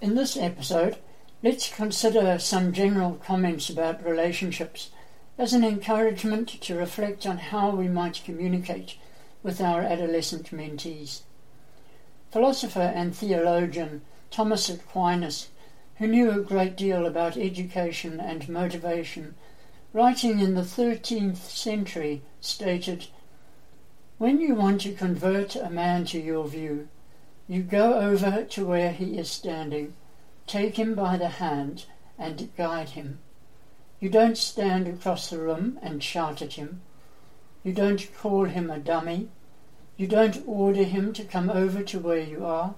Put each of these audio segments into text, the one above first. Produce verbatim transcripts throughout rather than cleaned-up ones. In this episode, let's consider some general comments about relationships as an encouragement to reflect on how we might communicate with our adolescent mentees. Philosopher and theologian Thomas Aquinas, who knew a great deal about education and motivation, writing in the thirteenth century, stated, "When you want to convert a man to your view, you go over to where he is standing, take him by the hand, and guide him. You don't stand across the room and shout at him. You don't call him a dummy. You don't order him to come over to where you are.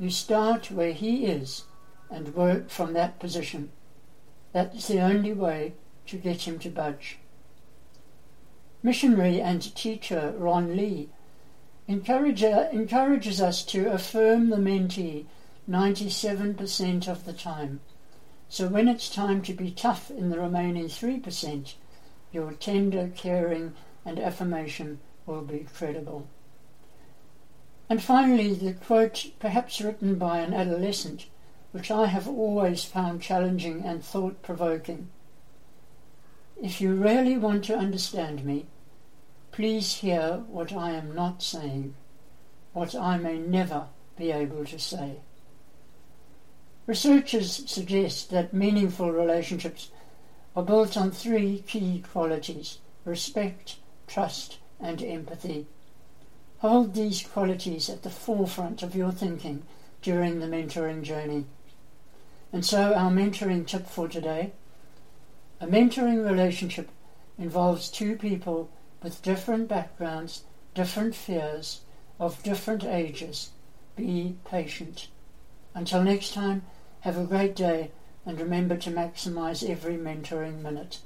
You start where he is and work from that position. That is the only way to get him to budge." Missionary and teacher Ron Lee Encourage, uh, encourages us to affirm the mentee ninety-seven percent of the time. So when it's time to be tough in the remaining three percent, your tender, caring and affirmation will be credible. And finally, the quote, perhaps written by an adolescent, which I have always found challenging and thought-provoking. "If you really want to understand me, please hear what I am not saying, what I may never be able to say." Researchers suggest that meaningful relationships are built on three key qualities: respect, trust, and empathy. Hold these qualities at the forefront of your thinking during the mentoring journey. And so our mentoring tip for today: a mentoring relationship involves two people with different backgrounds, different fears, of different ages. Be patient. Until next time, have a great day and remember to maximize every mentoring minute.